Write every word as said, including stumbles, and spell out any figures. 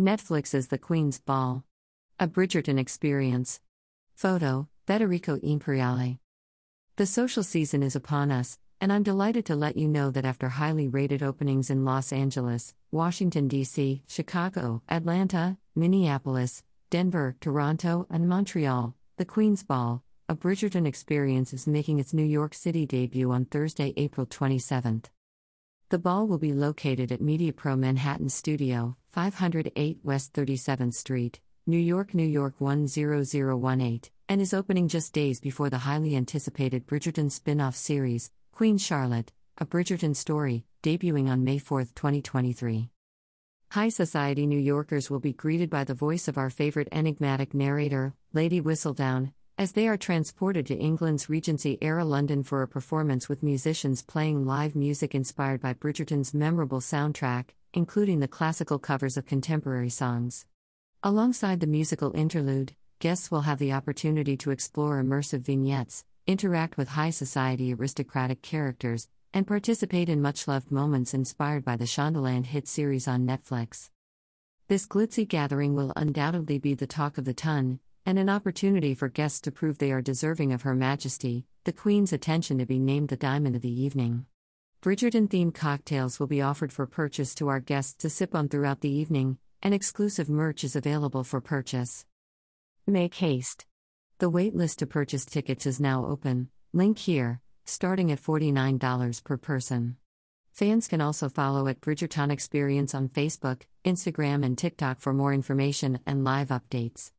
Netflix's The Queen's Ball. A Bridgerton Experience. Photo, Federico Imperiale. The social season is upon us, and I'm delighted to let you know that after highly rated openings in Los Angeles, Washington, D C, Chicago, Atlanta, Minneapolis, Denver, Toronto, and Montreal, The Queen's Ball, A Bridgerton Experience is making its New York City debut on Thursday, April twenty-seventh. The ball will be located at MediaPro Manhattan Studio, five oh eight West thirty-seventh Street, New York, New York one zero zero one eight, and is opening just days before the highly anticipated Bridgerton spin-off series, Queen Charlotte, A Bridgerton Story, debuting on May fourth, twenty twenty-three. High society New Yorkers will be greeted by the voice of our favorite enigmatic narrator, Lady Whistledown, as they are transported to England's Regency-era London for a performance with musicians playing live music inspired by Bridgerton's memorable soundtrack, including the classical covers of contemporary songs. Alongside the musical interlude, guests will have the opportunity to explore immersive vignettes, interact with high society aristocratic characters, and participate in much-loved moments inspired by the Shondaland hit series on Netflix. This glitzy gathering will undoubtedly be the talk of the town, and an opportunity for guests to prove they are deserving of Her Majesty, the Queen's attention, to be named the Diamond of the Evening. Bridgerton-themed cocktails will be offered for purchase to our guests to sip on throughout the evening, and exclusive merch is available for purchase. Make haste. The waitlist to purchase tickets is now open, link here, starting at forty-nine dollars per person. Fans can also follow at Bridgerton Experience on Facebook, Instagram and TikTok for more information and live updates.